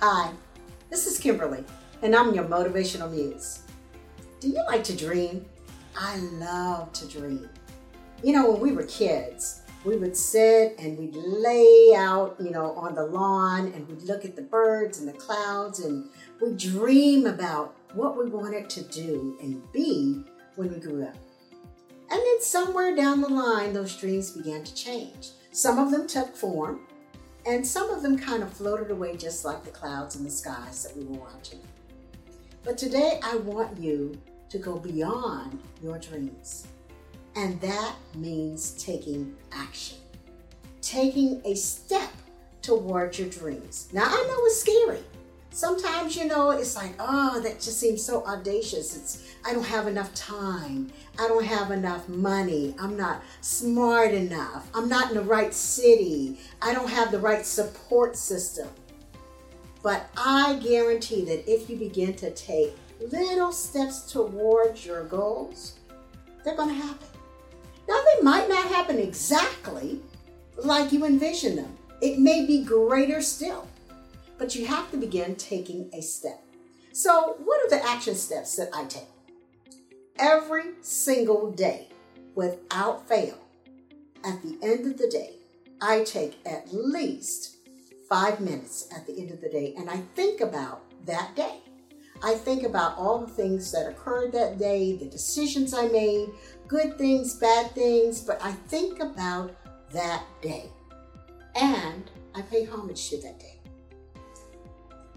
Hi, this is Kimberly, and I'm your Motivational Muse. Do you like to dream? I love to dream. You know, when we were kids, we would sit and we'd lay out, on the lawn, and we'd look at the birds and the clouds, and we'd dream about what we wanted to do and be when we grew up. And then somewhere down the line, those dreams began to change. Some of them took form, and some of them kind of floated away just like the clouds in the skies that we were watching. But today, I want you to go beyond your dreams. And that means taking action, taking a step towards your dreams. Now, I know it's scary. Sometimes, it's like, oh, that just seems so audacious. I don't have enough time. I don't have enough money. I'm not smart enough. I'm not in the right city. I don't have the right support system. But I guarantee that if you begin to take little steps towards your goals, they're going to happen. Now, they might not happen exactly like you envision them. It may be greater still. But you have to begin taking a step. So what are the action steps that I take? Every single day, without fail, at the end of the day, I take at least 5 minutes at the end of the day, and I think about that day. I think about all the things that occurred that day, the decisions I made, good things, bad things, but I think about that day, and I pay homage to that day.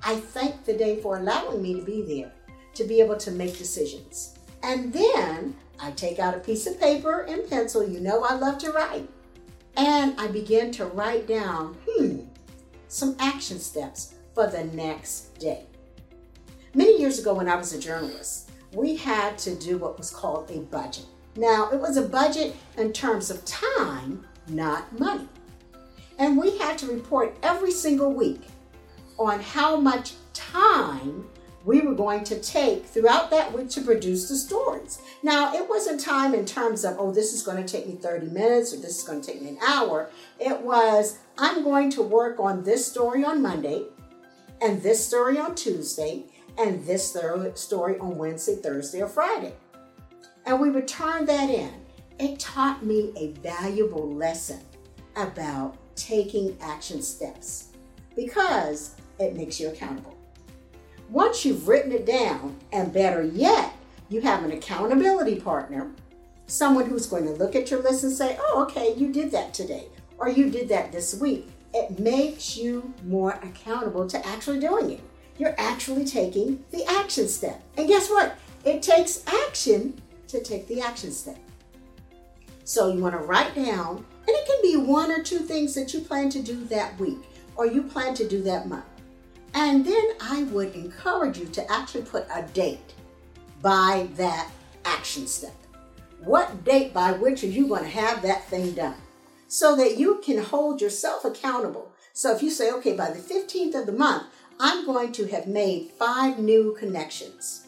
I thank the day for allowing me to be there, to be able to make decisions. And then I take out a piece of paper and pencil. I love to write. And I begin to write down, some action steps for the next day. Many years ago when I was a journalist, we had to do what was called a budget. Now, it was a budget in terms of time, not money. And we had to report every single week on how much time we were going to take throughout that week to produce the stories. Now, it wasn't time in terms of, this is going to take me 30 minutes or this is going to take me an hour. It was, I'm going to work on this story on Monday and this story on Tuesday and this story on Wednesday, Thursday, or Friday. And we would turn that in. It taught me a valuable lesson about taking action steps, because it makes you accountable. Once you've written it down, and better yet, you have an accountability partner, someone who's going to look at your list and say, you did that today, or you did that this week. It makes you more accountable to actually doing it. You're actually taking the action step. And guess what? It takes action to take the action step. So you want to write down, and it can be one or two things that you plan to do that week, or you plan to do that month. And then I would encourage you to actually put a date by that action step. What date by which are you going to have that thing done? So that you can hold yourself accountable. So if you say, by the 15th of the month, I'm going to have made 5 new connections.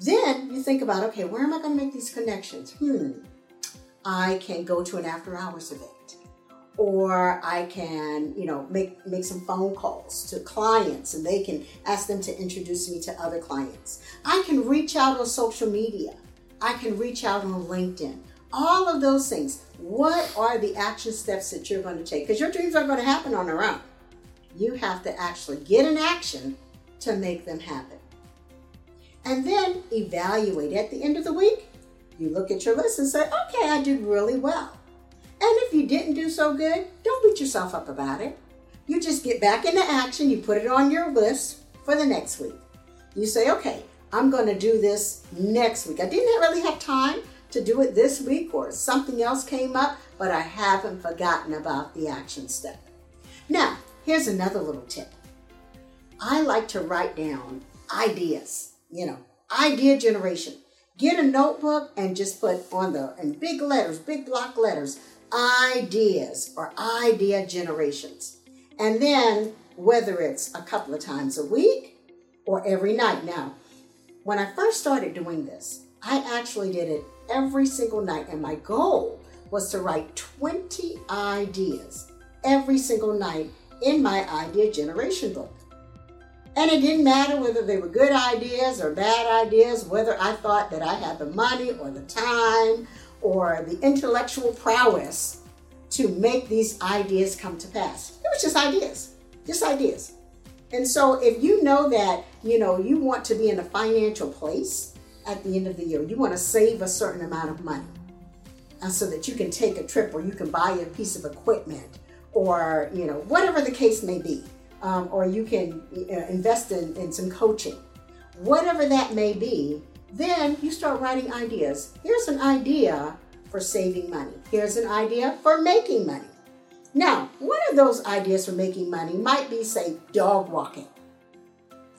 Then you think about, where am I going to make these connections? I can go to an after-hours event. Or I can, make some phone calls to clients and they can ask them to introduce me to other clients. I can reach out on social media. I can reach out on LinkedIn. All of those things. What are the action steps that you're going to take? Because your dreams aren't going to happen on their own. You have to actually get in action to make them happen. And then evaluate. At the end of the week, you look at your list and say, I did really well. And if you didn't do so good, don't beat yourself up about it. You just get back into action. You put it on your list for the next week. You say, I'm going to do this next week. I didn't really have time to do it this week or something else came up, but I haven't forgotten about the action step. Now, here's another little tip. I like to write down ideas, idea generation. Get a notebook and just put in big letters, big block letters, ideas or idea generations. And then whether it's a couple of times a week or every night. Now, when I first started doing this, I actually did it every single night. And my goal was to write 20 ideas every single night in my idea generation book. And it didn't matter whether they were good ideas or bad ideas, whether I thought that I had the money or the time or the intellectual prowess to make these ideas come to pass. It was just ideas, just ideas. And so if you know that, you know, you want to be in a financial place at the end of the year, you want to save a certain amount of money so that you can take a trip or you can buy a piece of equipment or, you know, whatever the case may be. Or you can invest in some coaching, whatever that may be, then you start writing ideas. Here's an idea for saving money. Here's an idea for making money. Now, one of those ideas for making money might be, say, dog walking.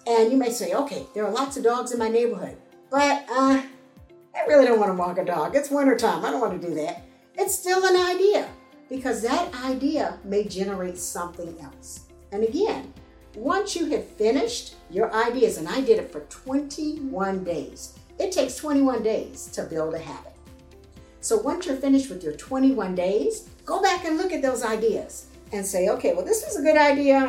And you may say, okay, there are lots of dogs in my neighborhood, but I really don't want to walk a dog. It's wintertime. I don't want to do that. It's still an idea because that idea may generate something else. And again, once you have finished your ideas, and I did it for 21 days. It takes 21 days to build a habit. So once you're finished with your 21 days, go back and look at those ideas and say, okay, well, this was a good idea.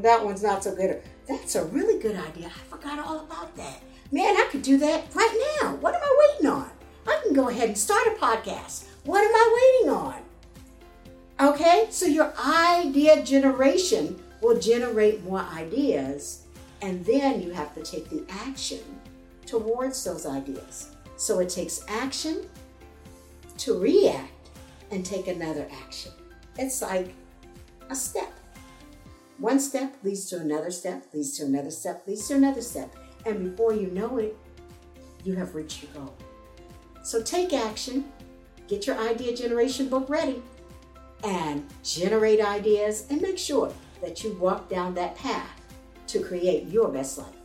That one's not so good. That's a really good idea. I forgot all about that. Man, I could do that right now. What am I waiting on? I can go ahead and start a podcast. What am I waiting on? Okay, so your idea generation will generate more ideas, and then you have to take the action towards those ideas. So it takes action to react and take another action. It's like a step. One step leads to another step, leads to another step, leads to another step. And before you know it, you have reached your goal. So take action, get your idea generation book ready, and generate ideas and make sure that you walk down that path to create your best life.